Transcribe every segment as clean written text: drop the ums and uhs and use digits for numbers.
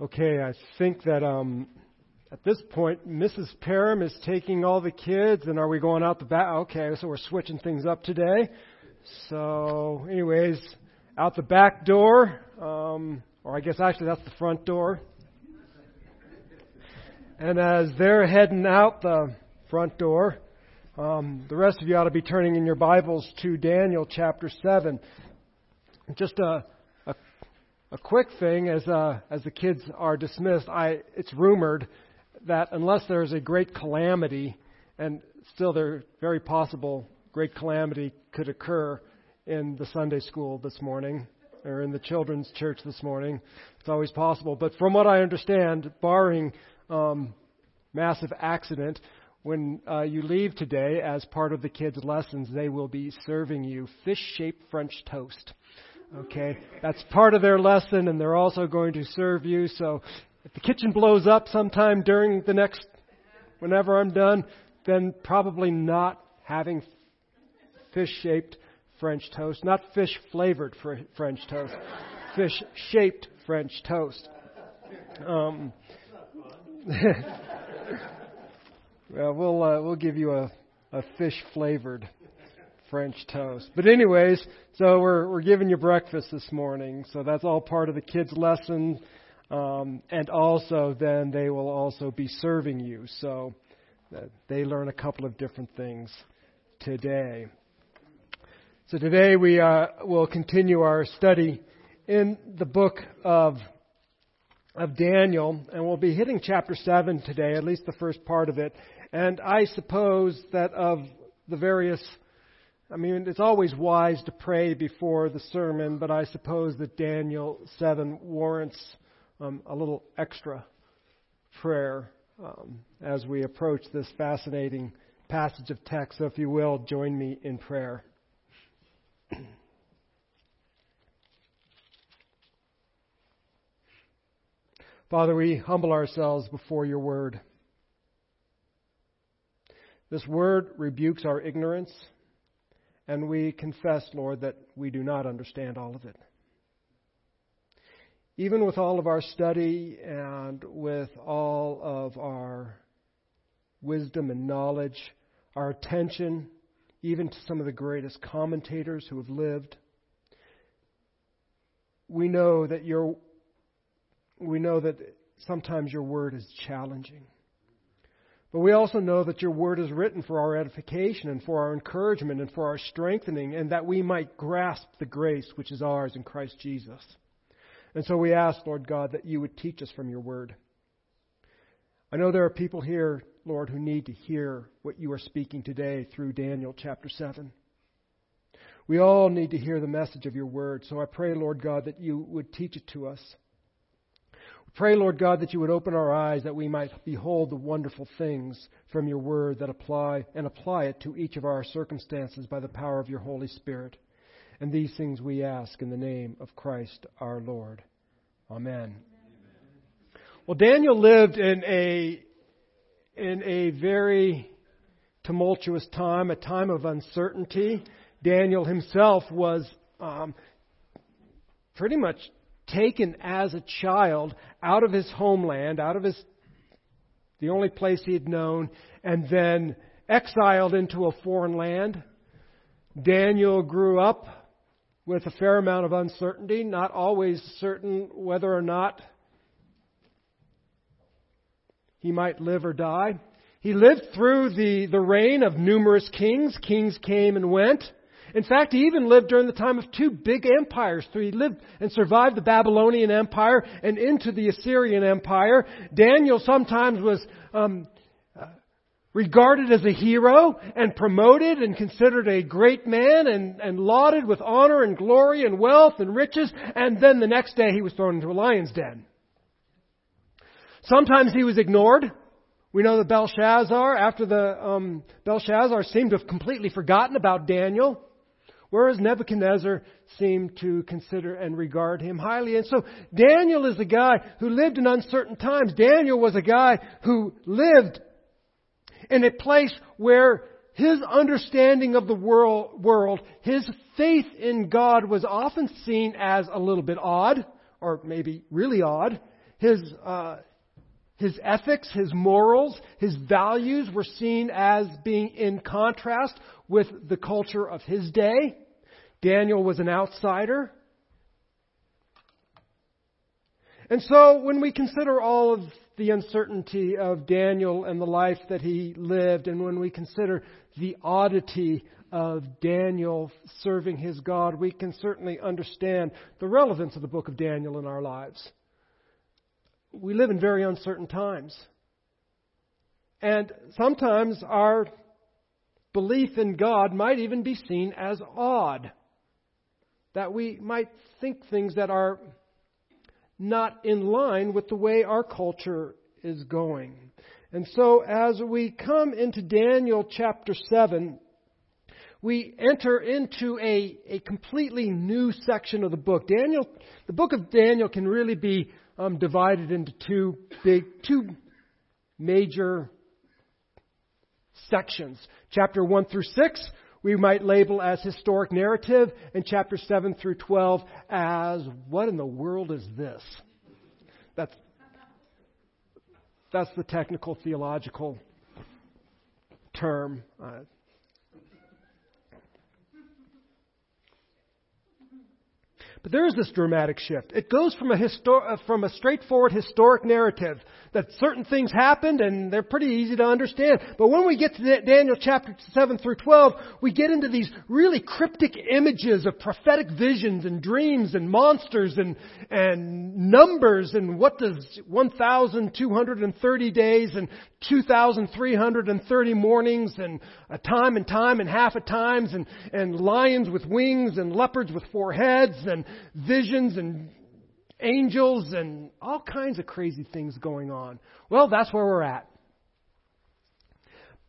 Okay, I think that at this point, Mrs. Parham is taking all the kids, and are we going out the back? Okay, so we're switching things up today. So anyways, out the back door, or I guess actually that's the front door. And as they're heading out the front door, the rest of you ought to be turning in your Bibles to Daniel chapter 7. Just a quick thing, as the kids are dismissed, it's rumored that unless there's a great calamity, and still there very possible great calamity could occur in the Sunday school this morning, or in the children's church this morning. It's always possible. But from what I understand, barring massive accident, when you leave today as part of the kids' lessons, they will be serving you fish-shaped French toast. Okay, that's part of their lesson, and they're also going to serve you. So if the kitchen blows up sometime during the next, whenever I'm done, then probably not having fish-shaped French toast. Not fish-flavored French toast. Fish-shaped French toast. Well, we'll give you a fish-flavored French toast. But anyways, so we're giving you breakfast this morning. So that's all part of the kids' lesson. And also then they will also be serving you. So they learn a couple of different things today. So today we will continue our study in the book of Daniel. And we'll be hitting chapter 7 today, at least the first part of it. And I suppose that of the various... I mean, it's always wise to pray before the sermon, but I suppose that Daniel 7 warrants a little extra prayer as we approach this fascinating passage of text. So if you will, join me in prayer. Father, we humble ourselves before your word. This word rebukes our ignorance. And we confess, Lord, that we do not understand all of it. Even with all of our study and with all of our wisdom and knowledge, our attention, even to some of the greatest commentators who have lived, we know that sometimes your word is challenging. But we also know that your word is written for our edification and for our encouragement and for our strengthening, and that we might grasp the grace which is ours in Christ Jesus. And so we ask, Lord God, that you would teach us from your word. I know there are people here, Lord, who need to hear what you are speaking today through Daniel chapter 7. We all need to hear the message of your word. So I pray, Lord God, that you would teach it to us. Pray, Lord God, that you would open our eyes that we might behold the wonderful things from your word that apply it to each of our circumstances by the power of your Holy Spirit. And these things we ask in the name of Christ our Lord. Amen. Amen. Well, Daniel lived in a very tumultuous time, a time of uncertainty. Daniel himself was pretty much taken as a child out of his homeland, out of the only place he had known, and then exiled into a foreign land. Daniel grew up with a fair amount of uncertainty, not always certain whether or not he might live or die. He lived through the reign of numerous kings. Kings came and went. In fact, he even lived during the time of two big empires. So he lived and survived the Babylonian Empire and into the Assyrian Empire. Daniel sometimes was regarded as a hero and promoted and considered a great man and lauded with honor and glory and wealth and riches. And then the next day he was thrown into a lion's den. Sometimes he was ignored. We know that Belshazzar, after the Belshazzar seemed to have completely forgotten about Daniel, whereas Nebuchadnezzar seemed to consider and regard him highly. And so Daniel is a guy who lived in uncertain times. Daniel was a guy who lived in a place where his understanding of the world, his faith in God was often seen as a little bit odd, or maybe really odd. His ethics, his morals, his values were seen as being in contrast with the culture of his day. Daniel was an outsider. And so when we consider all of the uncertainty of Daniel and the life that he lived, and when we consider the oddity of Daniel serving his God, we can certainly understand the relevance of the book of Daniel in our lives. We live in very uncertain times. And sometimes our belief in God might even be seen as odd. That we might think things that are not in line with the way our culture is going. And so as we come into Daniel chapter 7, we enter into a completely new section of the book. Daniel, the book of Daniel can really be divided into two major sections. Chapter 1 through 6 we might label as historic narrative, and chapter 7 through 12 as, what in the world is this? That's the technical theological term. But there is this dramatic shift. It goes from a straightforward historic narrative that certain things happened and they're pretty easy to understand. But when we get to Daniel chapter 7 through 12, we get into these really cryptic images of prophetic visions and dreams and monsters and numbers and what does 1,230 days and 2,330 mornings and a time and time and half a times and lions with wings and leopards with four heads and visions and angels and all kinds of crazy things going on. Well, that's where we're at.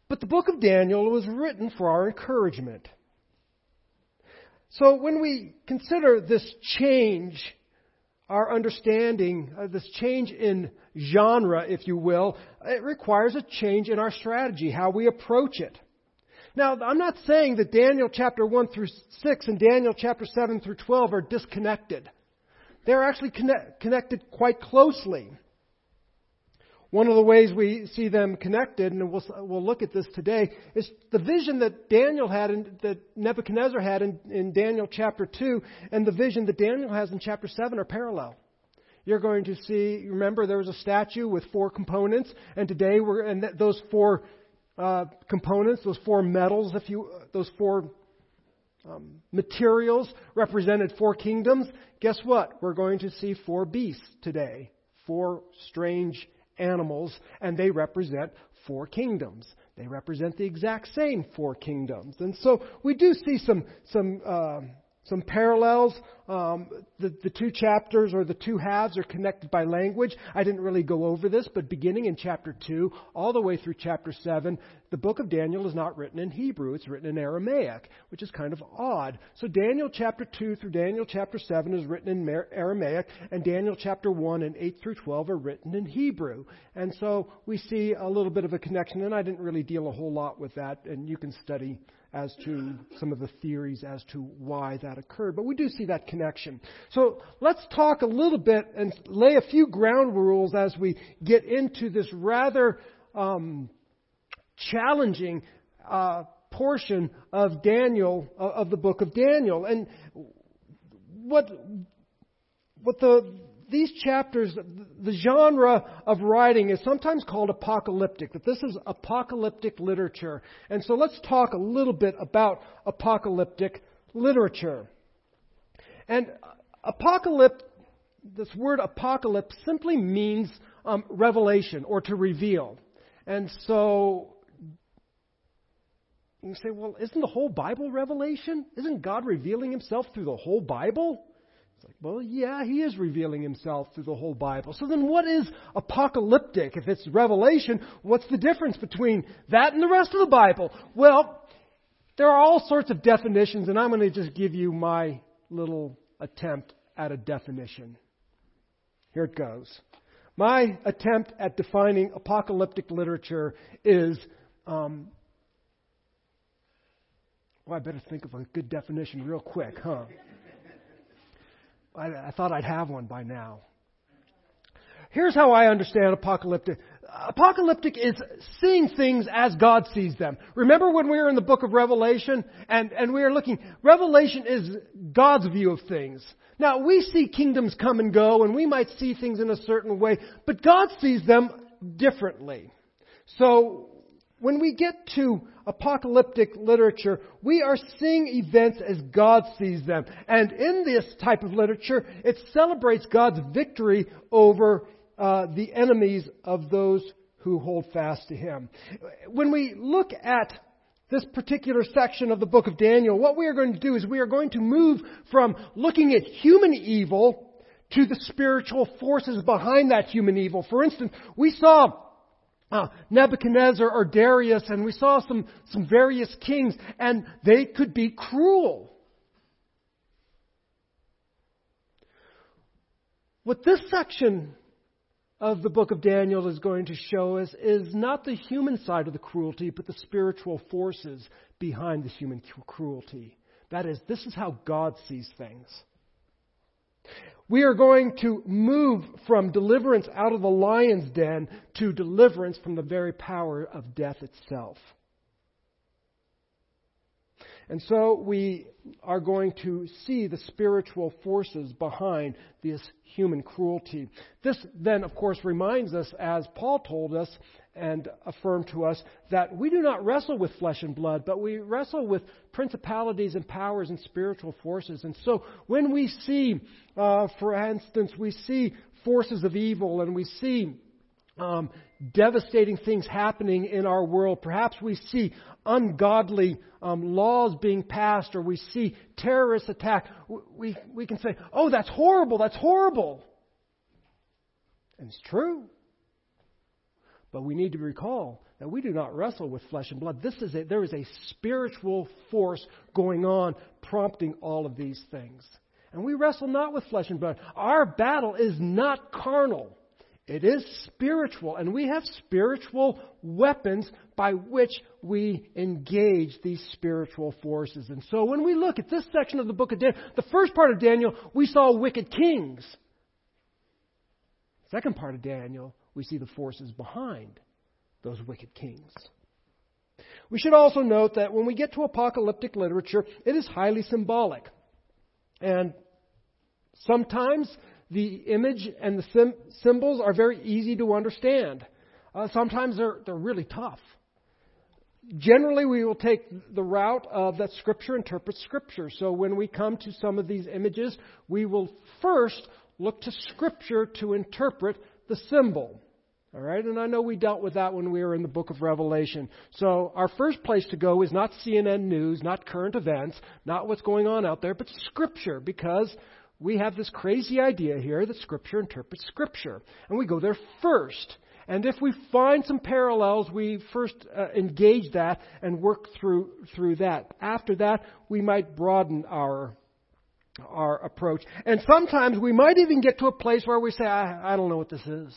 But the book of Daniel was written for our encouragement. So when we consider this change, our understanding, this change in genre, if you will, it requires a change in our strategy, how we approach it. Now, I'm not saying that Daniel chapter 1 through 6 and Daniel chapter 7 through 12 are disconnected. They're actually connected quite closely. One of the ways we see them connected, and we'll look at this today, is the vision that Daniel had, that Nebuchadnezzar had in Daniel chapter 2, and the vision that Daniel has in chapter 7 are parallel. You're going to see, remember, there was a statue with four components, and today those four components, those four metals, those four materials represented four kingdoms. Guess what? We're going to see four beasts today, four strange animals, and they represent four kingdoms. They represent the exact same four kingdoms, and so we do see some parallels. The two chapters or the two halves are connected by language. I didn't really go over this, but beginning in chapter 2 all the way through chapter 7, the book of Daniel is not written in Hebrew. It's written in Aramaic, which is kind of odd. So Daniel chapter 2 through Daniel chapter 7 is written in Aramaic, and Daniel chapter 1 and 8 through 12 are written in Hebrew. And so we see a little bit of a connection, and I didn't really deal a whole lot with that, and you can study as to some of the theories as to why that occurred. But we do see that connection. So let's talk a little bit and lay a few ground rules as we get into this rather challenging portion of Daniel, of the book of Daniel. And these chapters, the genre of writing is sometimes called apocalyptic, that this is apocalyptic literature. And so let's talk a little bit about apocalyptic literature. And apocalypse, this word apocalypse simply means revelation or to reveal. And so you say, well, isn't the whole Bible revelation? Isn't God revealing himself through the whole Bible? It's like, well, yeah, he is revealing himself through the whole Bible. So then what is apocalyptic? If it's revelation, what's the difference between that and the rest of the Bible? Well, there are all sorts of definitions, and I'm going to just give you my little attempt at a definition. Here it goes. My attempt at defining apocalyptic literature is, I better think of a good definition real quick, huh? I thought I'd have one by now. Here's how I understand apocalyptic. Apocalyptic is seeing things as God sees them. Remember when we were in the book of Revelation and we were looking, Revelation is God's view of things. Now, we see kingdoms come and go, and we might see things in a certain way, but God sees them differently. So when we get to apocalyptic literature, we are seeing events as God sees them. And in this type of literature, it celebrates God's victory over the enemies of those who hold fast to Him. When we look at this particular section of the book of Daniel, what we are going to do is we are going to move from looking at human evil to the spiritual forces behind that human evil. For instance, we saw Nebuchadnezzar or Darius, and we saw some various kings, and they could be cruel. What this section of the book of Daniel is going to show us is not the human side of the cruelty, but the spiritual forces behind the human cruelty. That is, this is how God sees things. We are going to move from deliverance out of the lion's den to deliverance from the very power of death itself. And so we are going to see the spiritual forces behind this human cruelty. This then, of course, reminds us, as Paul told us and affirmed to us, that we do not wrestle with flesh and blood, but we wrestle with principalities and powers and spiritual forces. And so when we see, for instance, we see forces of evil, and we see devastating things happening in our world. Perhaps we see ungodly laws being passed, or we see terrorist attack. We can say, oh, that's horrible, that's horrible. And it's true. But we need to recall that we do not wrestle with flesh and blood. There is a spiritual force going on prompting all of these things. And we wrestle not with flesh and blood. Our battle is not carnal. It is spiritual, and we have spiritual weapons by which we engage these spiritual forces. And so when we look at this section of the book of Daniel, the first part of Daniel, we saw wicked kings. The second part of Daniel, we see the forces behind those wicked kings. We should also note that when we get to apocalyptic literature, it is highly symbolic. And sometimes the image and the symbols are very easy to understand. Sometimes they're really tough. Generally, we will take the route of that Scripture interprets Scripture. So when we come to some of these images, we will first look to Scripture to interpret the symbol. All right, and I know we dealt with that when we were in the book of Revelation. So our first place to go is not CNN News, not current events, not what's going on out there, but Scripture, because we have this crazy idea here that Scripture interprets Scripture. And we go there first. And if we find some parallels, we first engage that and work through that. After that, we might broaden our approach. And sometimes we might even get to a place where we say, I don't know what this is.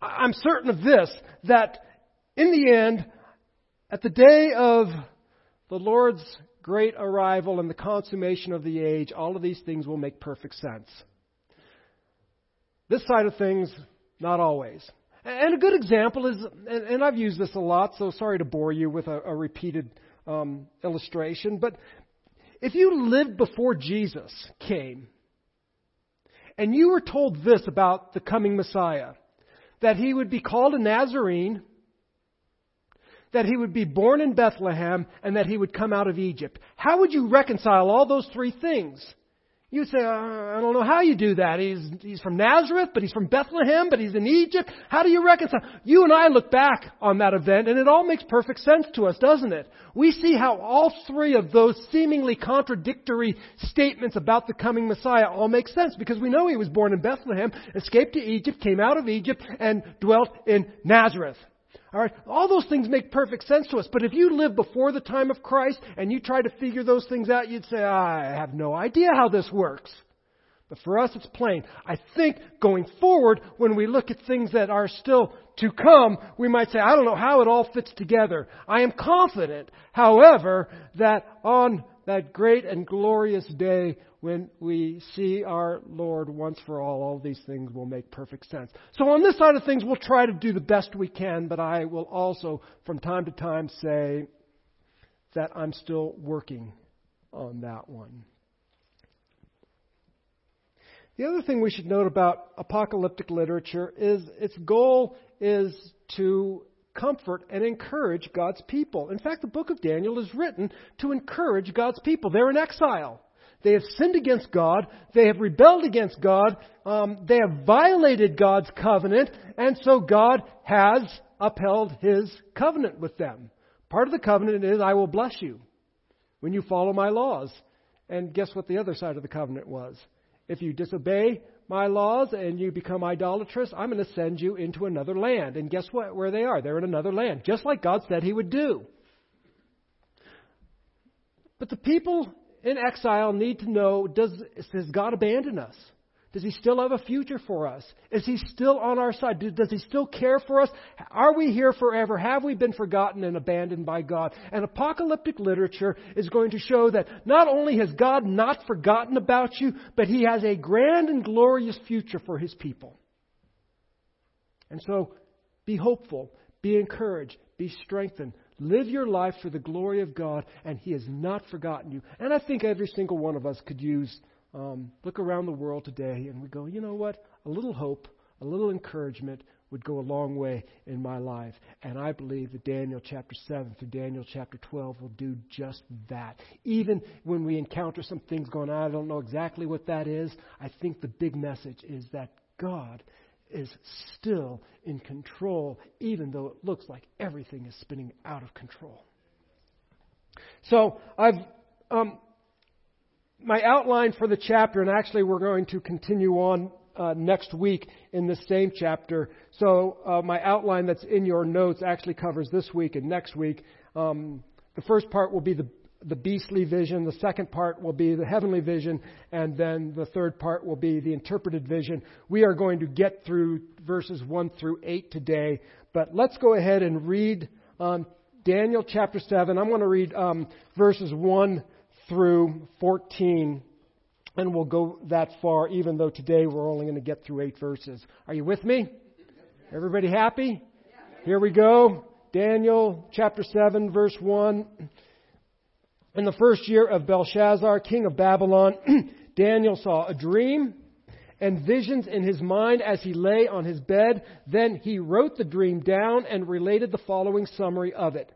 I'm certain of this, that in the end, at the day of the Lord's great arrival and the consummation of the age, all of these things will make perfect sense. This side of things, not always. And a good example is, and I've used this a lot, so sorry to bore you with a repeated illustration, but if you lived before Jesus came, and you were told this about the coming Messiah, that he would be called a Nazarene, that he would be born in Bethlehem, and that he would come out of Egypt. How would you reconcile all those three things? You'd say, I don't know how you do that. He's from Nazareth, but he's from Bethlehem, but he's in Egypt. How do you reconcile? You and I look back on that event, and it all makes perfect sense to us, doesn't it? We see how all three of those seemingly contradictory statements about the coming Messiah all make sense, because we know he was born in Bethlehem, escaped to Egypt, came out of Egypt, and dwelt in Nazareth. All right, all those things make perfect sense to us. But if you live before the time of Christ and you try to figure those things out, you'd say, I have no idea how this works. But for us, it's plain. I think going forward, when we look at things that are still to come, we might say, I don't know how it all fits together. I am confident, however, that on that great and glorious day when we see our Lord once for all these things will make perfect sense. So on this side of things, we'll try to do the best we can, but I will also from time to time say that I'm still working on that one. The other thing we should note about apocalyptic literature is its goal is to comfort and encourage God's people. In fact, the book of Daniel is written to encourage God's people. They're in exile. They have sinned against God. They have rebelled against God. They have violated God's covenant. And so God has upheld his covenant with them. Part of the covenant is, I will bless you when you follow my laws. And guess what the other side of the covenant was? If you disobey my laws and you become idolatrous, I'm going to send you into another land. And guess what? Where they are? They're in another land, just like God said he would do. But the people in exile need to know, has God abandoned us? Does he still have a future for us? Is he still on our side? Does he still care for us? Are we here forever? Have we been forgotten and abandoned by God? And apocalyptic literature is going to show that not only has God not forgotten about you, but he has a grand and glorious future for his people. And so be hopeful, be encouraged, be strengthened. Live your life for the glory of God, and he has not forgotten you. And I think every single one of us could use look around the world today and we go, you know what? A little hope, a little encouragement would go a long way in my life. And I believe that Daniel chapter 7 through Daniel chapter 12 will do just that. Even when we encounter some things going on, I don't know exactly what that is. I think the big message is that God is still in control, even though it looks like everything is spinning out of control. So my outline for the chapter, and actually we're going to continue on next week in the same chapter. So my outline that's in your notes actually covers this week and next week. The first part will be the beastly vision. The second part will be the heavenly vision. And then the third part will be the interpreted vision. We are going to get through verses 1 through 8 today. But let's go ahead and read Daniel chapter 7. I'm going to read verses 1 through 14, and we'll go that far, even though today we're only going to get through 8 verses. Are you with me? Everybody happy? Here we go. Daniel chapter 7, verse 1. In the first year of Belshazzar, king of Babylon, Daniel saw a dream and visions in his mind as he lay on his bed. Then he wrote the dream down and related the following summary of it.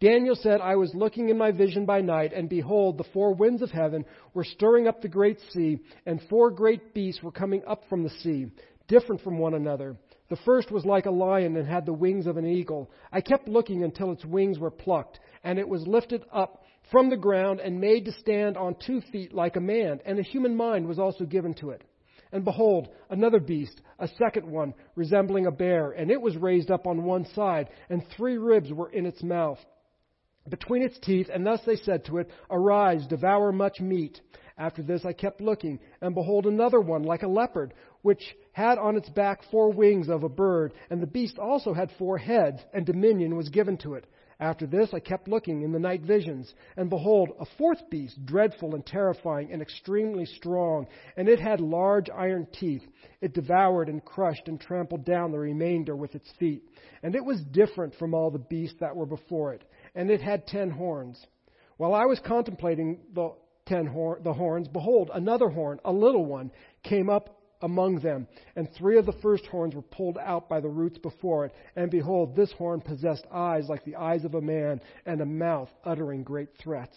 Daniel said, I was looking in my vision by night, and behold, the four winds of heaven were stirring up the great sea, and four great beasts were coming up from the sea, different from one another. The first was like a lion and had the wings of an eagle. I kept looking until its wings were plucked, and it was lifted up from the ground and made to stand on 2 feet like a man, and a human mind was also given to it. And behold, another beast, a second one, resembling a bear, and it was raised up on one side, and 3 ribs were in its mouth, between its teeth, and thus they said to it, Arise, devour much meat. After this I kept looking, and behold another one, like a leopard, which had on its back 4 wings of a bird, and the beast also had 4 heads, and dominion was given to it. After this I kept looking in the night visions, and behold, a 4th beast, dreadful and terrifying and extremely strong, and it had large iron teeth. It devoured and crushed and trampled down the remainder with its feet, and it was different from all the beasts that were before it. And it had 10 horns. While I was contemplating the horns, behold, another horn, a little one, came up among them. And 3 of the first horns were pulled out by the roots before it. And behold, this horn possessed eyes like the eyes of a man, and a mouth uttering great threats.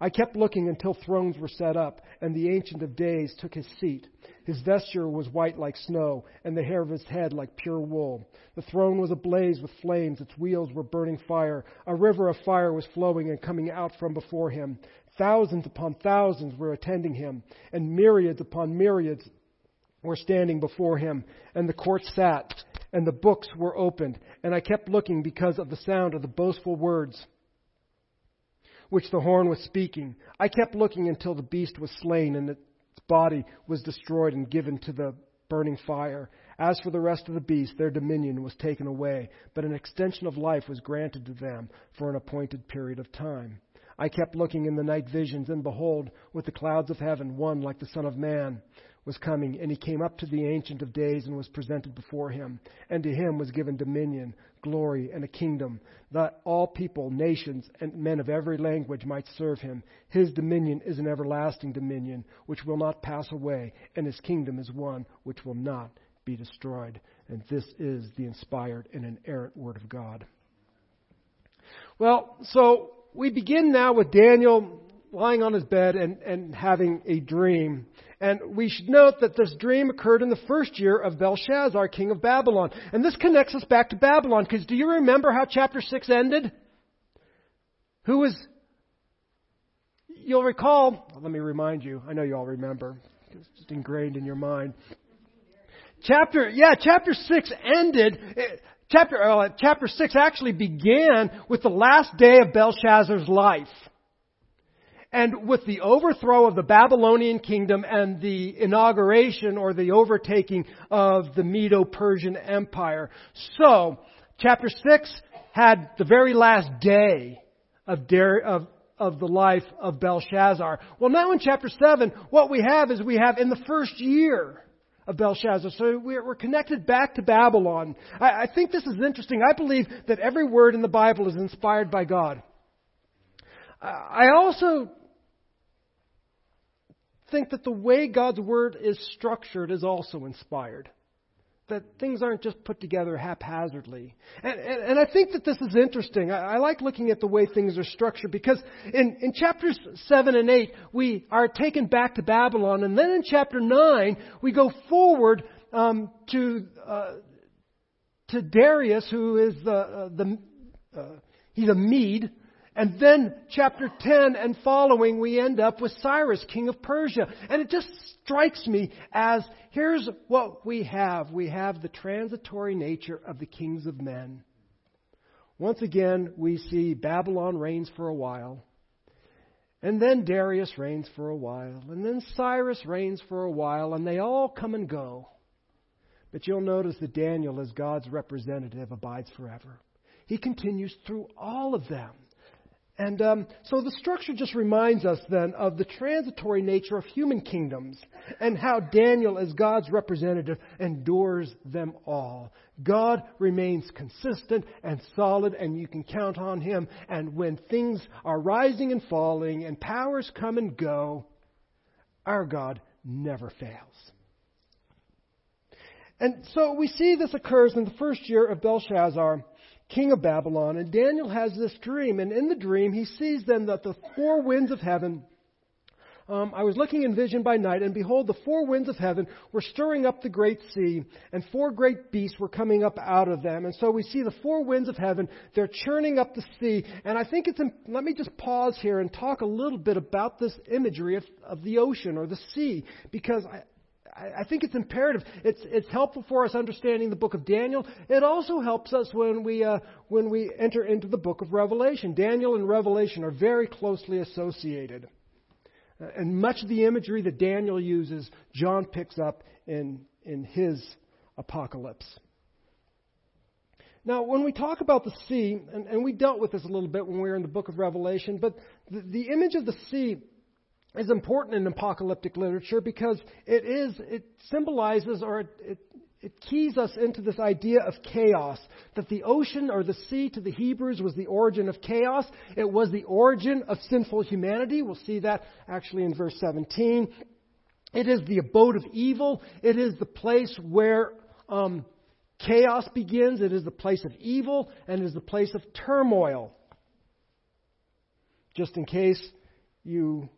I kept looking until thrones were set up, and the Ancient of Days took his seat. His vesture was white like snow, and the hair of his head like pure wool. The throne was ablaze with flames. Its wheels were burning fire. A river of fire was flowing and coming out from before him. Thousands upon thousands were attending him, and myriads upon myriads were standing before him. And the court sat, and the books were opened. And I kept looking because of the sound of the boastful words which the horn was speaking. I kept looking until the beast was slain and its body was destroyed and given to the burning fire. As for the rest of the beasts, their dominion was taken away, but an extension of life was granted to them for an appointed period of time. I kept looking in the night visions, and behold, with the clouds of heaven, one like the Son of Man was coming. And he came up to the Ancient of Days and was presented before him. And to him was given dominion, glory, and a kingdom, that all people, nations, and men of every language might serve him. His dominion is an everlasting dominion, which will not pass away, and his kingdom is one which will not be destroyed. And this is the inspired and inerrant Word of God. Well, so we begin now with Daniel lying on his bed and having a dream. And we should note that this dream occurred in the first year of Belshazzar, king of Babylon. And this connects us back to Babylon, because do you remember how chapter 6 ended? You'll recall, let me remind you, I know you all remember, it's just ingrained in your mind. Chapter 6 ended. Chapter 6 actually began with the last day of Belshazzar's life. And with the overthrow of the Babylonian kingdom and the inauguration or the overtaking of the Medo-Persian Empire. So, chapter 6 had the very last day of the life of Belshazzar. Well, now in chapter 7, what we have in the first year of Belshazzar. So we're connected back to Babylon. I think this is interesting. I believe that every word in the Bible is inspired by God. I also think that the way God's Word is structured is also inspired. That things aren't just put together haphazardly. And I think that this is interesting. I like looking at the way things are structured, because in chapters 7 and 8, we are taken back to Babylon. And then in chapter 9, we go forward to Darius, who is he's a Mede. And then chapter 10 and following, we end up with Cyrus, king of Persia. And it just strikes me as, here's what we have. We have the transitory nature of the kings of men. Once again, we see Babylon reigns for a while. And then Darius reigns for a while. And then Cyrus reigns for a while. And they all come and go. But you'll notice that Daniel, as God's representative, abides forever. He continues through all of them. And so the structure just reminds us then of the transitory nature of human kingdoms and how Daniel, as God's representative, endures them all. God remains consistent and solid, and you can count on him. And when things are rising and falling and powers come and go, our God never fails. And so we see this occurs in the first year of Belshazzar, king of Babylon, and Daniel has this dream, and in the dream he sees then that the four winds of heaven, I was looking in vision by night, and behold, the four winds of heaven were stirring up the great sea, and four great beasts were coming up out of them. And so we see the four winds of heaven, they're churning up the sea. And I think let me just pause here and talk a little bit about this imagery of the ocean or the sea, because I think it's imperative. It's helpful for us understanding the book of Daniel. It also helps us when we enter into the book of Revelation. Daniel and Revelation are very closely associated. And much of the imagery that Daniel uses, John picks up in his apocalypse. Now, when we talk about the sea, and we dealt with this a little bit when we were in the book of Revelation, but the image of the sea is important in apocalyptic literature, because it symbolizes, or it keys us into this idea of chaos, that the ocean or the sea to the Hebrews was the origin of chaos. It was the origin of sinful humanity. We'll see that actually in verse 17. It is the abode of evil. It is the place where chaos begins. It is the place of evil, and it is the place of turmoil. Just in case you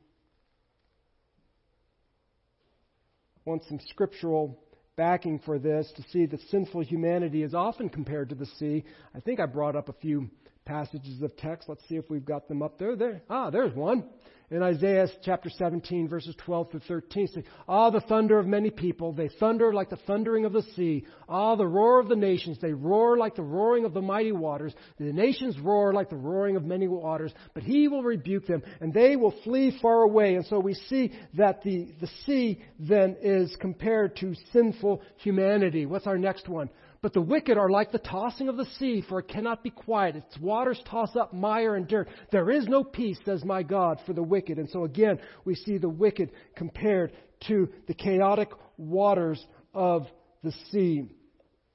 want some scriptural backing for this, to see that sinful humanity is often compared to the sea. I think I brought up a few passages of text. Let's see if we've got them up there. There's one. In Isaiah chapter 17, verses 12 through 13, it says, "Ah, the thunder of many people, they thunder like the thundering of the sea. Ah, the roar of the nations, they roar like the roaring of the mighty waters. The nations roar like the roaring of many waters, but he will rebuke them, and they will flee far away." And so we see that the sea then is compared to sinful humanity. What's our next one? "But the wicked are like the tossing of the sea, for it cannot be quiet. Its waters toss up mire and dirt. There is no peace, says my God, for the wicked. And so again, we see the wicked compared to the chaotic waters of the sea.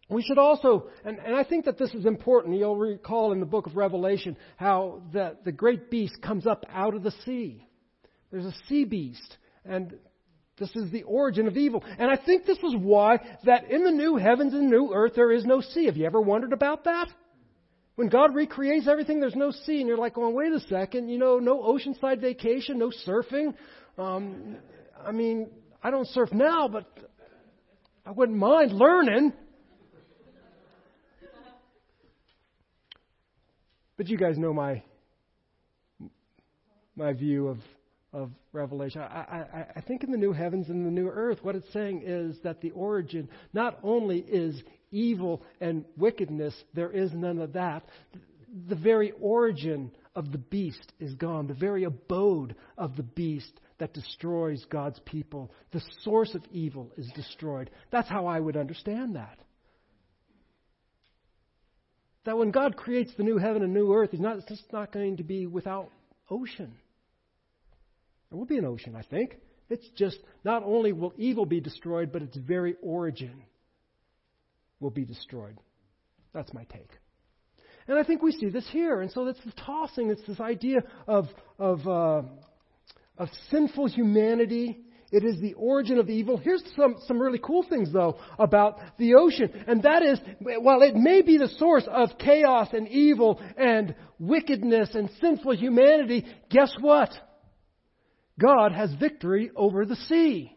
We should also, and I think that this is important, you'll recall in the book of Revelation how the great beast comes up out of the sea. There's a sea beast, and this is the origin of evil. And I think this is why that in the new heavens and new earth there is no sea. Have you ever wondered about that? When God recreates everything, there's no sea, and you're like, well, wait a second, no oceanside vacation, no surfing. I don't surf now, but I wouldn't mind learning. But you guys know my view of Revelation. I think in the new heavens and the new earth, what it's saying is that the origin not only is evil and wickedness, there is none of that. The very origin of the beast is gone. The very abode of the beast that destroys God's people. The source of evil is destroyed. That's how I would understand that. That when God creates the new heaven and new earth, it's just not going to be without ocean. There will be an ocean, I think. It's just not only will evil be destroyed, but its very origin will be destroyed. That's my take. And I think we see this here. And so that's the tossing. It's this idea of sinful humanity. It is the origin of evil. Here's some really cool things, though, about the ocean. And that is, while it may be the source of chaos and evil and wickedness and sinful humanity, guess what? God has victory over the sea.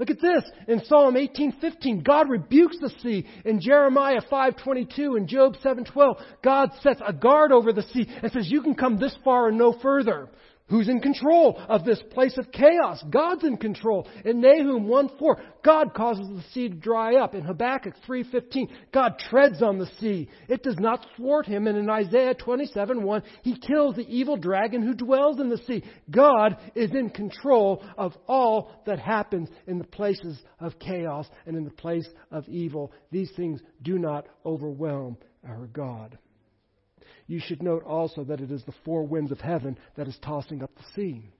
Look at this. In Psalm 18:15, God rebukes the sea. In Jeremiah 5:22 and Job 7:12, God sets a guard over the sea and says, you can come this far and no further. Who's in control of this place of chaos? God's in control. In Nahum 1:4, God causes the sea to dry up. In Habakkuk 3:15, God treads on the sea. It does not thwart him. And in Isaiah 27:1, he kills the evil dragon who dwells in the sea. God is in control of all that happens in the places of chaos and in the place of evil. These things do not overwhelm our God. You should note also that it is the four winds of heaven that is tossing up the sea.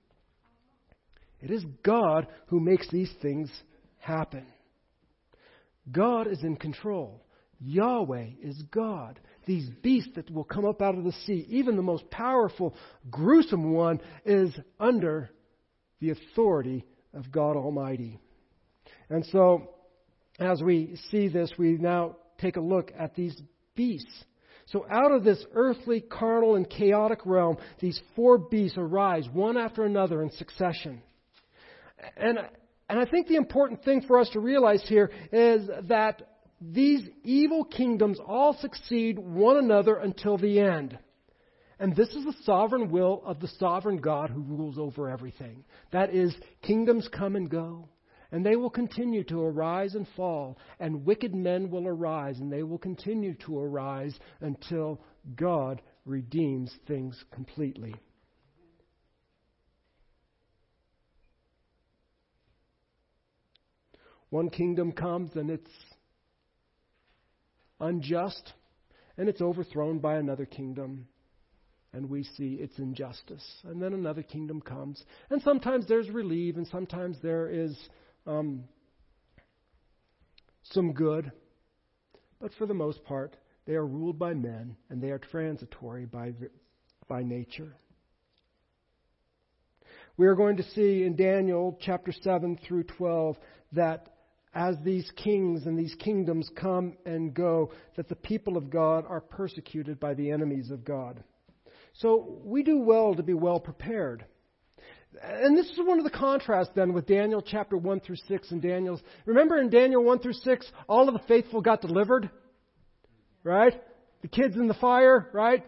It is God who makes these things happen. God is in control. Yahweh is God. These beasts that will come up out of the sea, even the most powerful, gruesome one, is under the authority of God Almighty. And so, as we see this, we now take a look at these beasts. So out of this earthly, carnal, and chaotic realm, these four beasts arise one after another in succession. And I think the important thing for us to realize here is that these evil kingdoms all succeed one another until the end. And this is the sovereign will of the sovereign God who rules over everything. That is, kingdoms come and go. And they will continue to arise and fall, and wicked men will arise, and they will continue to arise until God redeems things completely. One kingdom comes, and it's unjust, and it's overthrown by another kingdom. And we see its injustice. And then another kingdom comes, and sometimes there's relief, and sometimes there is some good, but for the most part, they are ruled by men and they are transitory by nature. We are going to see in Daniel chapter 7 through 12 that as these kings and these kingdoms come and go, that the people of God are persecuted by the enemies of God. So we do well to be well prepared. And this is one of the contrasts then with Daniel chapter 1 through 6 and Daniel's. Remember in Daniel 1 through 6, all of the faithful got delivered, right? The kids in the fire, right,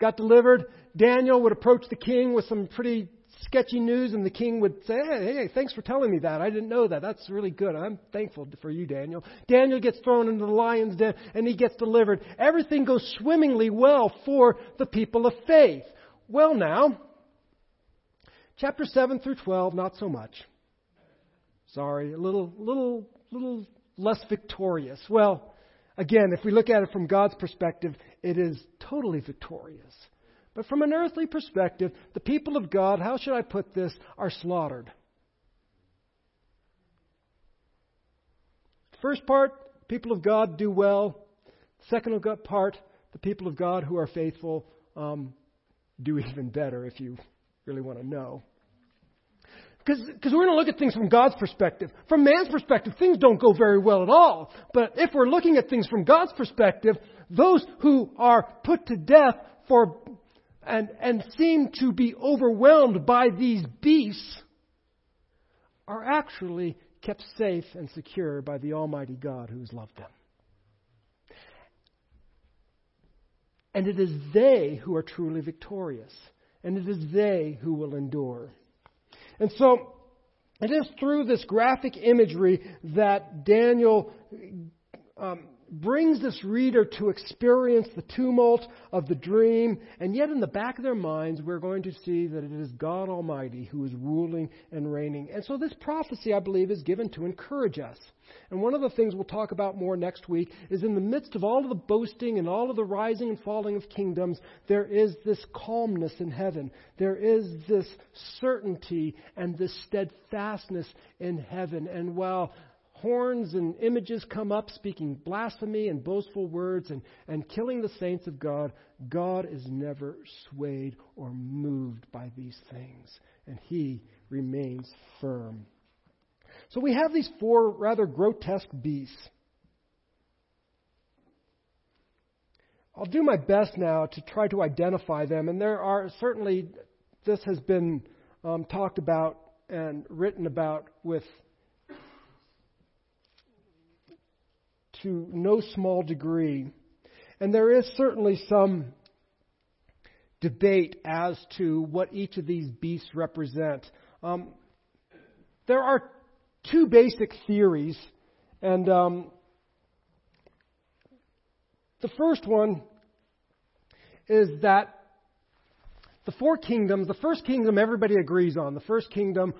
got delivered. Daniel would approach the king with some pretty sketchy news, and the king would say, hey, thanks for telling me that. I didn't know that. That's really good. I'm thankful for you, Daniel. Daniel gets thrown into the lion's den, and he gets delivered. Everything goes swimmingly well for the people of faith. Well, now, Chapter 7 through 12, not so much. Sorry, a little less victorious. Well, again, if we look at it from God's perspective, it is totally victorious. But from an earthly perspective, the people of God, how should I put this, are slaughtered. First part, people of God do well. Second part, the people of God who are faithful do even better, if you really want to know. Because we're going to look at things from God's perspective. From man's perspective, things don't go very well at all. But if we're looking at things from God's perspective, those who are put to death for and seem to be overwhelmed by these beasts are actually kept safe and secure by the Almighty God who has loved them. And it is they who are truly victorious. And it is they who will endure. And so it is through this graphic imagery that Daniel brings this reader to experience the tumult of the dream. And yet in the back of their minds, we're going to see that it is God Almighty who is ruling and reigning. And so this prophecy, I believe, is given to encourage us. And one of the things we'll talk about more next week is in the midst of all of the boasting and all of the rising and falling of kingdoms, there is this calmness in heaven. There is this certainty and this steadfastness in heaven. And while horns and images come up speaking blasphemy and boastful words and killing the saints of God, God is never swayed or moved by these things. And He remains firm. So we have these four rather grotesque beasts. I'll do my best now to try to identify them. And there are certainly, this has been talked about and written about with to no small degree. And there is certainly some debate as to what each of these beasts represent. There are two basic theories, and the first one is that the four kingdoms, the first kingdom everybody agrees on, the first kingdom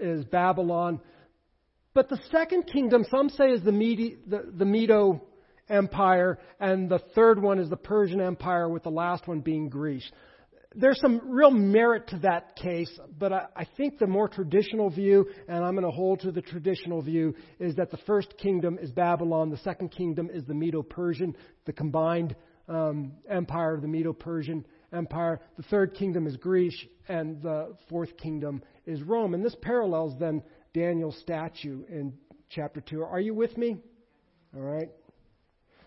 is Babylon, but the second kingdom some say is the Medo Empire, and the third one is the Persian Empire, with the last one being Greece. There's some real merit to that case, but I think the more traditional view, and I'm going to hold to the traditional view, is that the first kingdom is Babylon, the second kingdom is the Medo-Persian, the combined empire of the Medo-Persian Empire, the third kingdom is Greece, and the fourth kingdom is Rome. And this parallels then Daniel's statue in chapter 2. Are you with me? All right.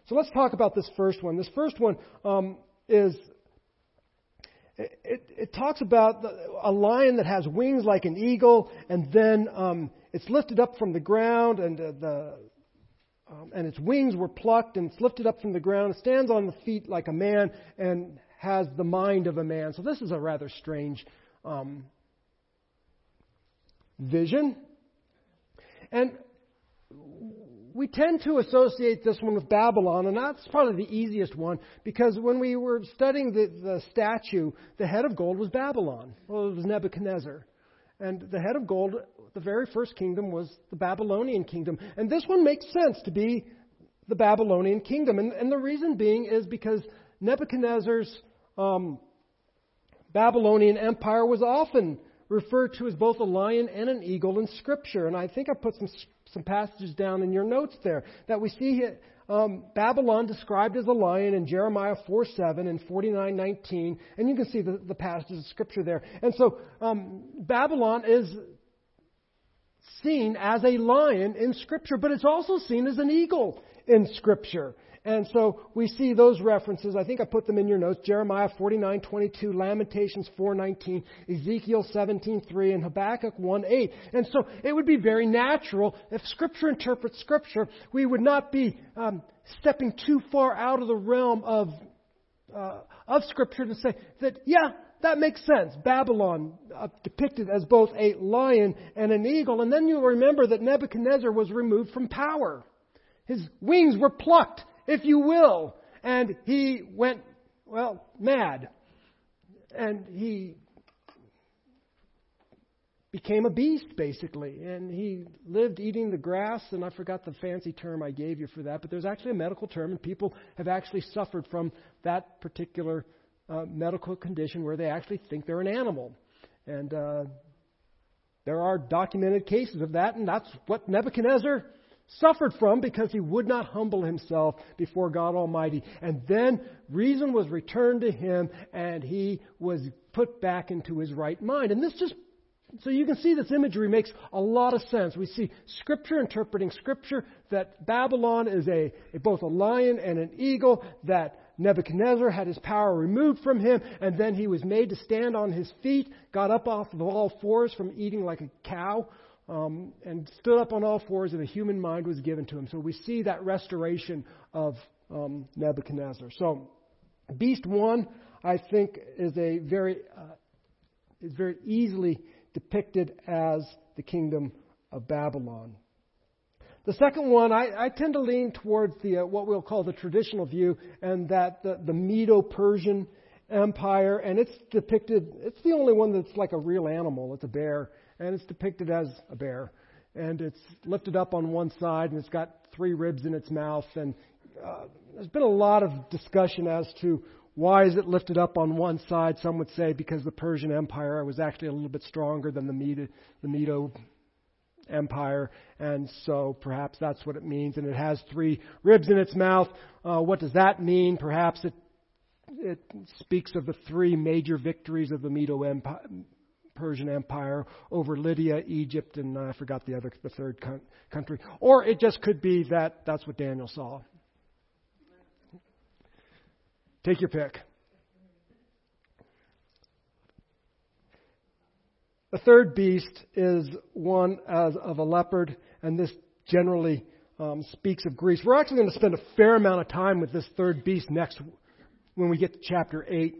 So let's talk about this first one. This first one is... It talks about a lion that has wings like an eagle, and then it's lifted up from the ground, and and its wings were plucked, and it's lifted up from the ground. It stands on the feet like a man, and has the mind of a man. So this is a rather strange vision, and we tend to associate this one with Babylon, and that's probably the easiest one, because when we were studying the statue, the head of gold was Babylon. Well, it was Nebuchadnezzar. And the head of gold, the very first kingdom, was the Babylonian kingdom. And this one makes sense to be the Babylonian kingdom. And the reason being is because Nebuchadnezzar's Babylonian empire was often referred to as both a lion and an eagle in Scripture. And I think I put some passages down in your notes there that we see Babylon described as a lion in Jeremiah 4:7 and 49:19, and you can see the passages of Scripture there. And so Babylon is seen as a lion in Scripture, but it's also seen as an eagle in Scripture. And so we see those references. I think I put them in your notes. Jeremiah 49:22, Lamentations 4:19, Ezekiel 17:3, and Habakkuk 1:8. And so it would be very natural if Scripture interprets Scripture, we would not be stepping too far out of the realm of Scripture to say that, yeah, that makes sense. Babylon depicted as both a lion and an eagle. And then you'll remember that Nebuchadnezzar was removed from power. His wings were plucked, if you will. And he went, mad. And he became a beast, basically. And he lived eating the grass, and I forgot the fancy term I gave you for that, but there's actually a medical term, and people have actually suffered from that particular medical condition where they actually think they're an animal. And there are documented cases of that, and that's what Nebuchadnezzar suffered from because he would not humble himself before God Almighty. And then reason was returned to him, and he was put back into his right mind. And this just, so you can see this imagery makes a lot of sense. We see Scripture interpreting Scripture, that Babylon is both a lion and an eagle, that Nebuchadnezzar had his power removed from him, and then he was made to stand on his feet, got up off of all fours from eating like a cow, and stood up on all fours, and a human mind was given to him. So we see that restoration of Nebuchadnezzar. So beast one, I think, is a very easily depicted as the kingdom of Babylon. The second one, I tend to lean towards the what we'll call the traditional view, and that the Medo-Persian Empire, and it's depicted, it's the only one that's like a real animal, it's a bear, and it's depicted as a bear, and it's lifted up on one side, and it's got three ribs in its mouth, and there's been a lot of discussion as to why is it lifted up on one side. Some would say because the Persian Empire was actually a little bit stronger than the Medo Empire, and so perhaps that's what it means. And it has three ribs in its mouth. What does that mean? Perhaps it speaks of the three major victories of the Medo-Persian Empire over Lydia, Egypt, and I forgot the third country. Or it just could be that that's what Daniel saw. Take your pick. The third beast is one as of a leopard, and this generally speaks of Greece. We're actually going to spend a fair amount of time with this third beast next when we get to chapter 8,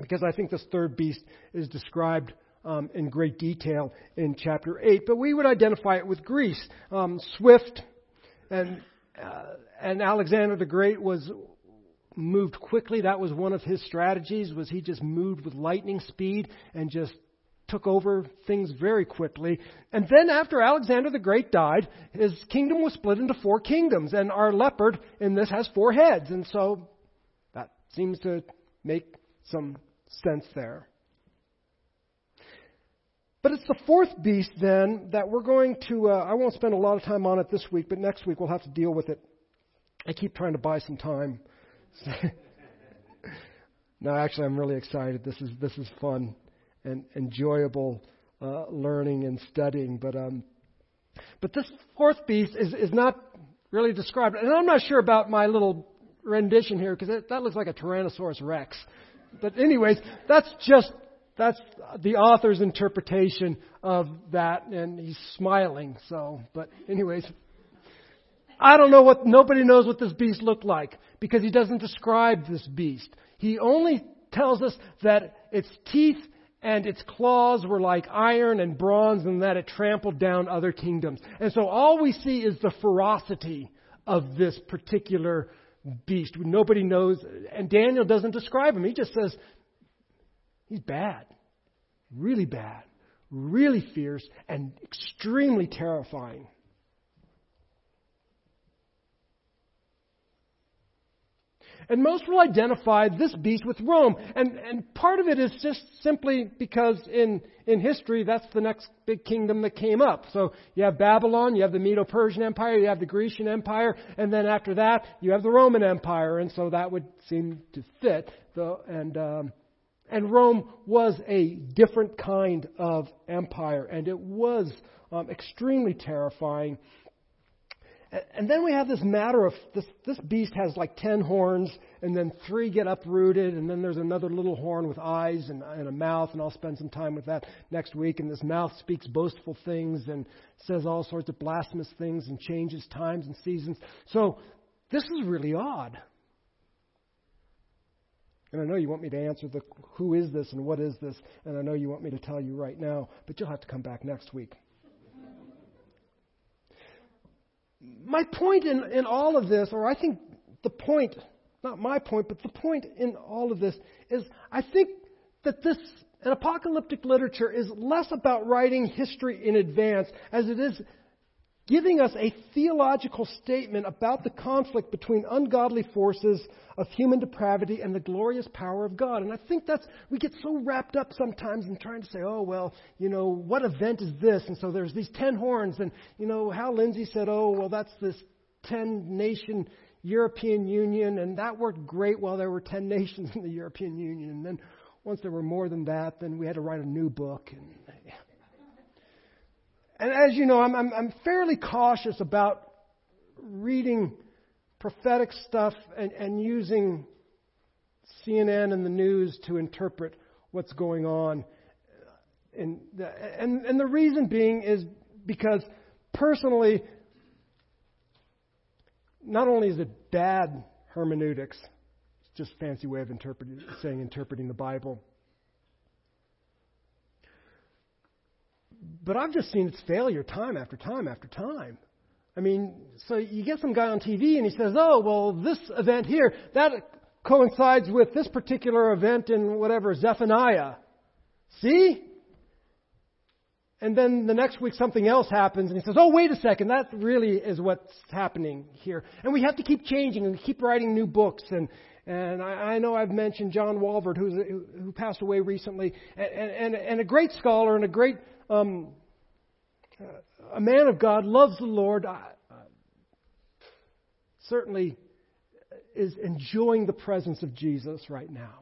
because I think this third beast is described in great detail in chapter 8. But we would identify it with Greece. Swift and Alexander the Great was moved quickly. That was one of his strategies, was he just moved with lightning speed and just took over things very quickly. And then after Alexander the Great died, his kingdom was split into four kingdoms, and our leopard in this has four heads, and so that seems to make some sense there. But it's the fourth beast then that we're going to, I won't spend a lot of time on it this week, but next week we'll have to deal with it. I keep trying to buy some time. No, actually I'm really excited. This is fun and enjoyable learning and studying. But this fourth beast is not really described. And I'm not sure about my little rendition here, because that looks like a Tyrannosaurus Rex. But anyways, that's the author's interpretation of that, and he's smiling. So, but anyways, I don't know nobody knows what this beast looked like, because he doesn't describe this beast. He only tells us that its teeth and its claws were like iron and bronze, and that it trampled down other kingdoms. And so all we see is the ferocity of this particular beast. Nobody knows, and Daniel doesn't describe him. He just says, he's bad, really fierce, and extremely terrifying. And most will identify this beast with Rome. And part of it is just simply because in history, that's the next big kingdom that came up. So you have Babylon, you have the Medo-Persian Empire, you have the Grecian Empire, and then after that, you have the Roman Empire. And so that would seem to fit. And Rome was a different kind of empire, and it was extremely terrifying. And then we have this matter of this beast has like 10 horns, and then three get uprooted, and then there's another little horn with eyes and a mouth, and I'll spend some time with that next week. And this mouth speaks boastful things and says all sorts of blasphemous things and changes times and seasons. So this is really odd. And I know you want me to answer the who is this and what is this, and I know you want me to tell you right now, but you'll have to come back next week. My point in all of this, or I think the point, not my point, but the point in all of this is I think that this And apocalyptic literature is less about writing history in advance as it is giving us a theological statement about the conflict between ungodly forces of human depravity and the glorious power of God. And I think we get so wrapped up sometimes in trying to say, oh, well, you know, what event is this? And so there's these 10 horns. And, you know, Hal Lindsey said, oh, well, that's this 10-nation European Union. And that worked great while there were 10 nations in the European Union. And then once there were more than that, then we had to write a new book. And as you know, I'm fairly cautious about reading prophetic stuff and using CNN and the news to interpret what's going on. And the reason being is because personally, not only is it bad hermeneutics, it's just a fancy way of interpreting the Bible, but I've just seen its failure time after time after time. I mean, so you get some guy on TV and he says, oh, well, this event here, that coincides with this particular event in whatever, Zephaniah. See? And then the next week something else happens and he says, oh, wait a second, that really is what's happening here. And we have to keep changing and we keep writing new books. And I know I've mentioned John Walvoord, who passed away recently, and a great scholar and a great a man of God, loves the Lord, certainly is enjoying the presence of Jesus right now.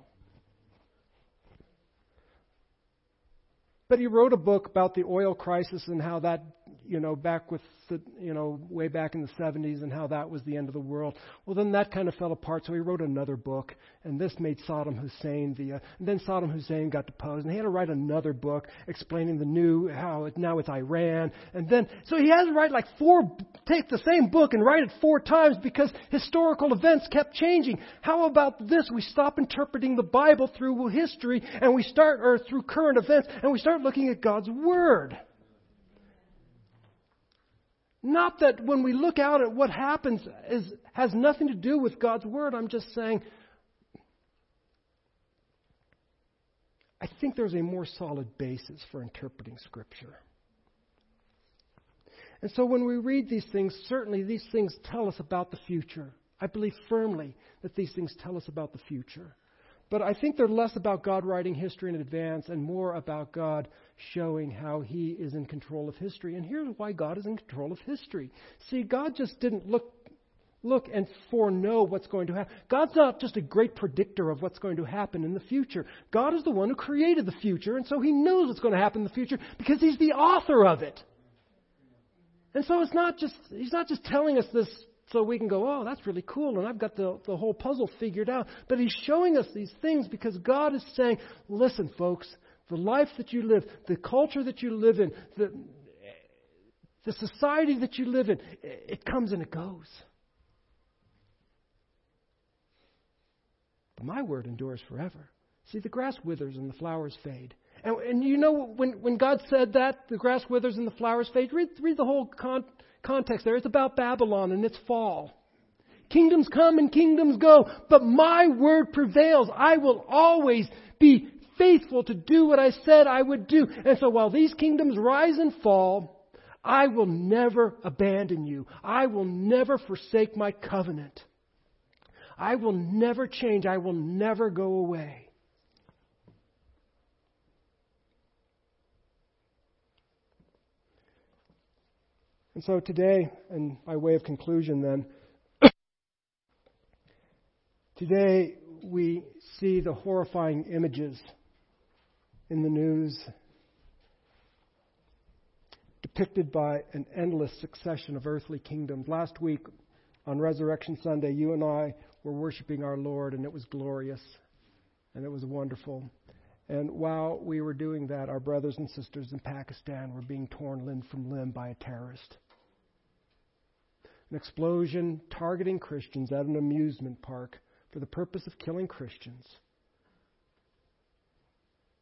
But he wrote a book about the oil crisis and how that, you know, way back in the 70s and how that was the end of the world. Well, then that kind of fell apart. So he wrote another book, and this made Saddam Hussein and then Saddam Hussein got deposed, and he had to write another book explaining how it's Iran. And then, so he had to write take the same book and write it 4 times because historical events kept changing. How about this? We stop interpreting the Bible through history and through current events, and we start looking at God's Word. Not that when we look out at what happens has nothing to do with God's Word. I'm just saying, I think there's a more solid basis for interpreting Scripture. And so when we read these things, certainly these things tell us about the future. I believe firmly that these things tell us about the future. But I think they're less about God writing history in advance and more about God showing how He is in control of history. And here's why God is in control of history. See, God just didn't look and foreknow what's going to happen. God's not just a great predictor of what's going to happen in the future. God is the one who created the future, and so He knows what's going to happen in the future because He's the author of it. And so He's not just telling us this so we can go, oh, that's really cool, and I've got the whole puzzle figured out. But He's showing us these things because God is saying, listen, folks, the life that you live, the culture that you live in, the society that you live in, it comes and it goes. But my word endures forever. See, the grass withers and the flowers fade. And you know, when God said that, the grass withers and the flowers fade, read the whole context there. It's about Babylon and its fall. Kingdoms come and kingdoms go, but my word prevails. I will always be faithful to do what I said I would do. And so while these kingdoms rise and fall, I will never abandon you. I will never forsake my covenant. I will never change. I will never go away. And so today, and by way of conclusion then, today we see the horrifying images in the news depicted by an endless succession of earthly kingdoms. Last week on Resurrection Sunday, you and I were worshiping our Lord, and it was glorious, and it was wonderful. And while we were doing that, our brothers and sisters in Pakistan were being torn limb from limb by a terrorist. An explosion targeting Christians at an amusement park for the purpose of killing Christians.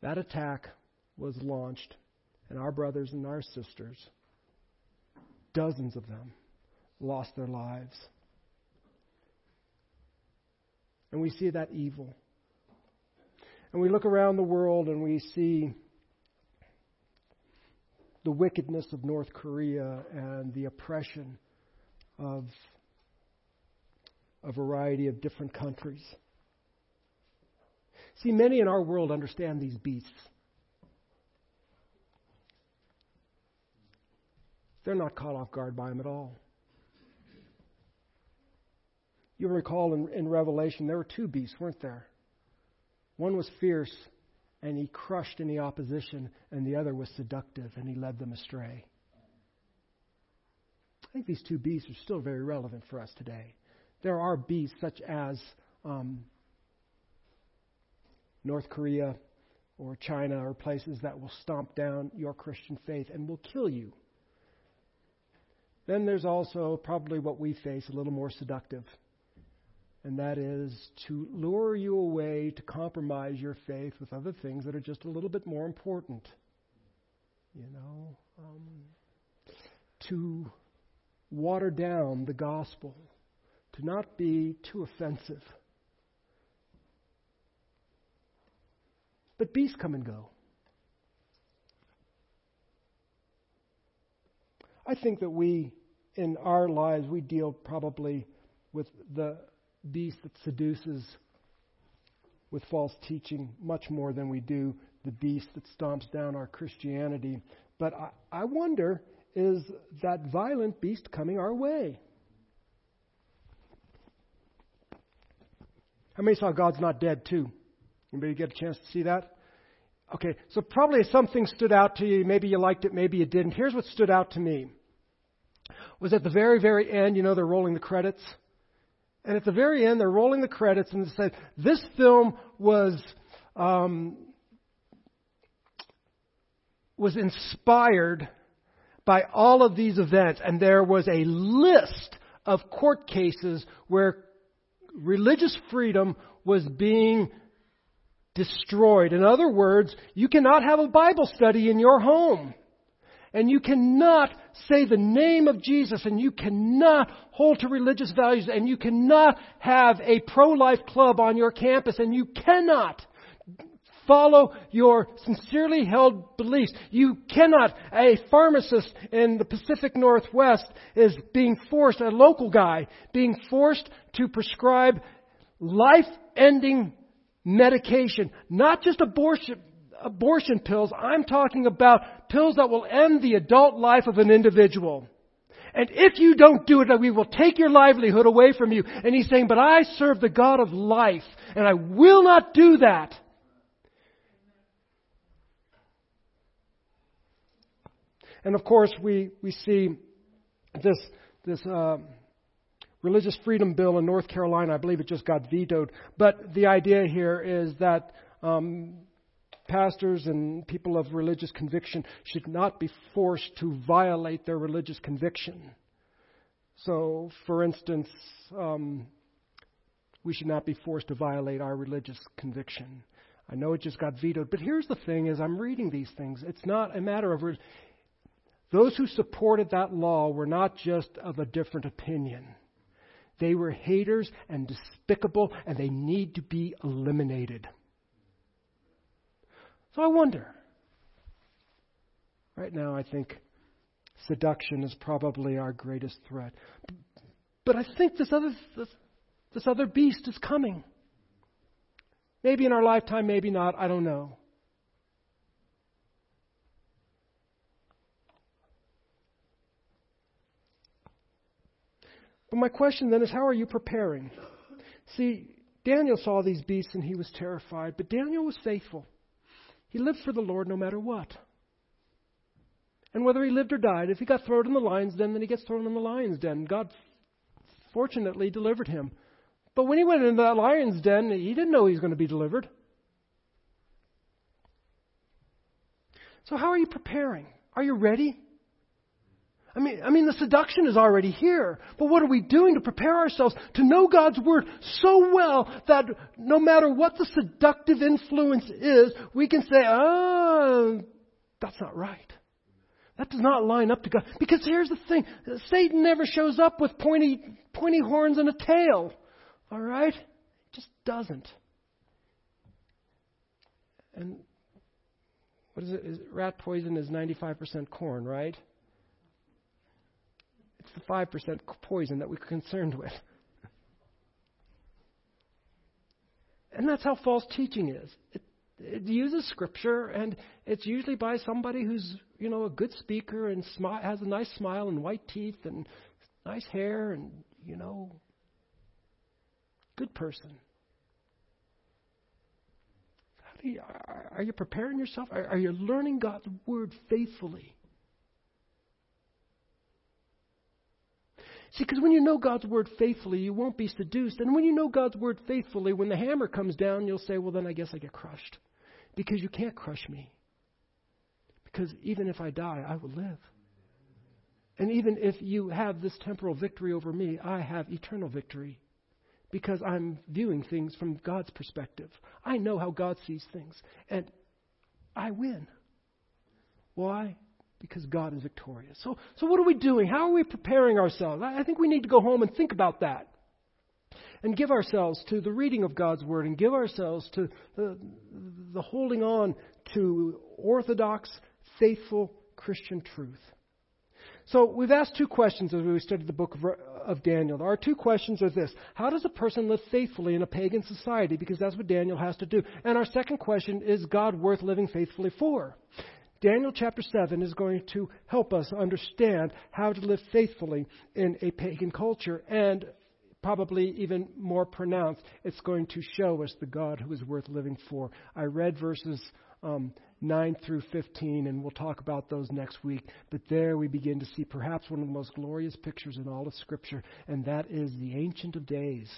That attack was launched, and our brothers and our sisters, dozens of them, lost their lives. And we see that evil. And we look around the world and we see the wickedness of North Korea and the oppression of a variety of different countries. See, many in our world understand these beasts. They're not caught off guard by them at all. You'll recall in Revelation, there were two beasts, weren't there? One was fierce, and he crushed any opposition, and the other was seductive, and he led them astray. I think these two beasts are still very relevant for us today. There are beasts such as North Korea or China or places that will stomp down your Christian faith and will kill you. Then there's also probably what we face a little more seductive, and that is to lure you away to compromise your faith with other things that are just a little bit more important. You know, to water down the gospel, to not be too offensive. But beasts come and go. I think that we, in our lives, we deal probably with the beast that seduces with false teaching much more than we do the beast that stomps down our Christianity. But I wonder, is that violent beast coming our way? How many saw God's Not Dead too? Anybody get a chance to see that? Okay, so probably something stood out to you. Maybe you liked it, maybe you didn't. Here's what stood out to me. Was at the very, very end, you know, they're rolling the credits. And at the very end, they're rolling the credits and it said, this film was inspired by all of these events. And there was a list of court cases where religious freedom was being destroyed. In other words, you cannot have a Bible study in your home. And you cannot say the name of Jesus. And you cannot hold to religious values. And you cannot have a pro-life club on your campus. And you cannot follow your sincerely held beliefs. You cannot. A pharmacist in the Pacific Northwest is being forced, a local guy, being forced to prescribe life-ending medication, not just abortion pills. I'm talking about pills that will end the adult life of an individual. And if you don't do it, we will take your livelihood away from you. And he's saying, but I serve the God of life, and I will not do that. And of course, we see this religious freedom bill in North Carolina. I believe it just got vetoed. But the idea here is that pastors and people of religious conviction should not be forced to violate their religious conviction. So, for instance, we should not be forced to violate our religious conviction. I know it just got vetoed. But here's the thing is I'm reading these things. It's not a matter of... Those who supported that law were not just of a different opinion. They were haters and despicable, and they need to be eliminated. So I wonder. Right now, I think seduction is probably our greatest threat. But I think this other beast is coming. Maybe in our lifetime, maybe not. I don't know. But my question then is, how are you preparing? See, Daniel saw these beasts and he was terrified, but Daniel was faithful. He lived for the Lord no matter what. And whether he lived or died, if he got thrown in the lion's den, then he gets thrown in the lion's den. God fortunately delivered him. But when he went into that lion's den, he didn't know he was going to be delivered. So how are you preparing? Are you ready? I mean, the seduction is already here. But what are we doing to prepare ourselves to know God's Word so well that no matter what the seductive influence is, we can say, oh, that's not right. That does not line up to God. Because here's the thing. Satan never shows up with pointy horns and a tail. All right? It just doesn't. And what is it? Rat poison is 95% corn, right? It's the 5% poison that we're concerned with. And that's how false teaching is. It uses scripture, and it's usually by somebody who's, you know, a good speaker and has a nice smile and white teeth and nice hair and, you know, good person. How do you, are you preparing yourself? Are you learning God's word faithfully? See, because when you know God's word faithfully, you won't be seduced. And when you know God's word faithfully, when the hammer comes down, you'll say, well, then I guess I get crushed. Because you can't crush me. Because even if I die, I will live. And even if you have this temporal victory over me, I have eternal victory. Because I'm viewing things from God's perspective. I know how God sees things. And I win. Why? Because God is victorious. So what are we doing? How are we preparing ourselves? I think we need to go home and think about that. And give ourselves to the reading of God's Word. And give ourselves to the holding on to orthodox, faithful Christian truth. So we've asked two questions as we studied the book of Daniel. Our two questions are this. How does a person live faithfully in a pagan society? Because that's what Daniel has to do. And our second question, is God worth living faithfully for? Daniel chapter 7 is going to help us understand how to live faithfully in a pagan culture, and probably even more pronounced, it's going to show us the God who is worth living for. I read verses 9 through 15, and we'll talk about those next week. But there we begin to see perhaps one of the most glorious pictures in all of Scripture, and that is the Ancient of Days,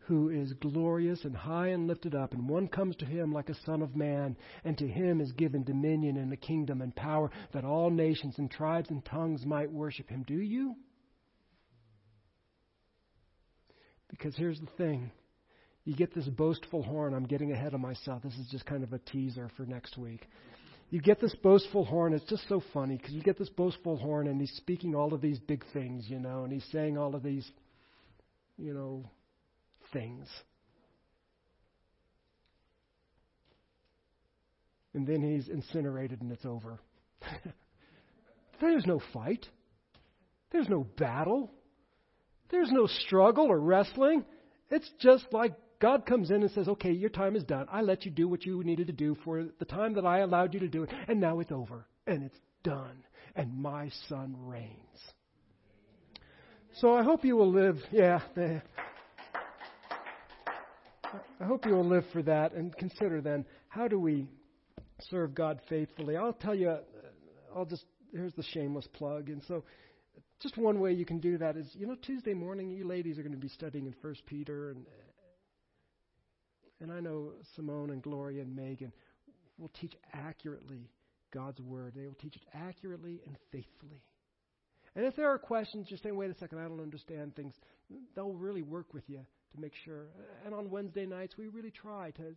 who is glorious and high and lifted up, and one comes to him like a son of man, and to him is given dominion and a kingdom and power, that all nations and tribes and tongues might worship him. Do you? Because here's the thing. You get this boastful horn. I'm getting ahead of myself. This is just kind of a teaser for next week. You get this boastful horn. It's just so funny, because you get this boastful horn, and he's speaking all of these big things, you know, and he's saying all of these, you know, things. And then he's incinerated and it's over. There's no fight. There's no battle. There's no struggle or wrestling. It's just like God comes in and says, okay, your time is done. I let you do what you needed to do for the time that I allowed you to do it. And now it's over. And it's done. And my son reigns. So I hope you will live. Yeah. I hope you will live for that and consider then, how do we serve God faithfully? I'll tell you, here's the shameless plug. And so just one way you can do that is, you know, Tuesday morning, you ladies are going to be studying in 1 Peter. And I know Simone and Gloria and Megan will teach accurately God's word. They will teach it accurately and faithfully. And if there are questions, just say, wait a second, I don't understand things. They'll really work with you to make sure. And on Wednesday nights, we really try to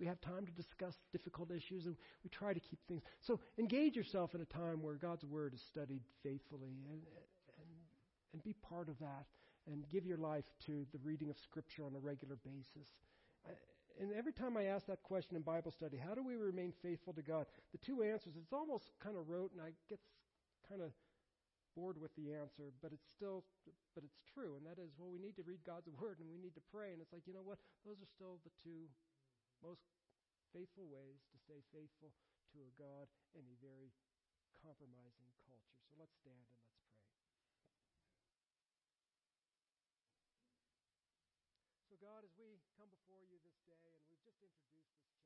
we have time to discuss difficult issues, and we try to keep things. So engage yourself in a time where God's Word is studied faithfully, and be part of that, and give your life to the reading of Scripture on a regular basis. And every time I ask that question in Bible study, how do we remain faithful to God? The two answers, it's almost kind of rote, and I get kind of bored with the answer, but it's true, and that is, well, we need to read God's word and we need to pray. And it's like, you know what? Those are still the two most faithful ways to stay faithful to a God in a very compromising culture. So let's stand and let's pray. So God, as we come before you this day, and we've just introduced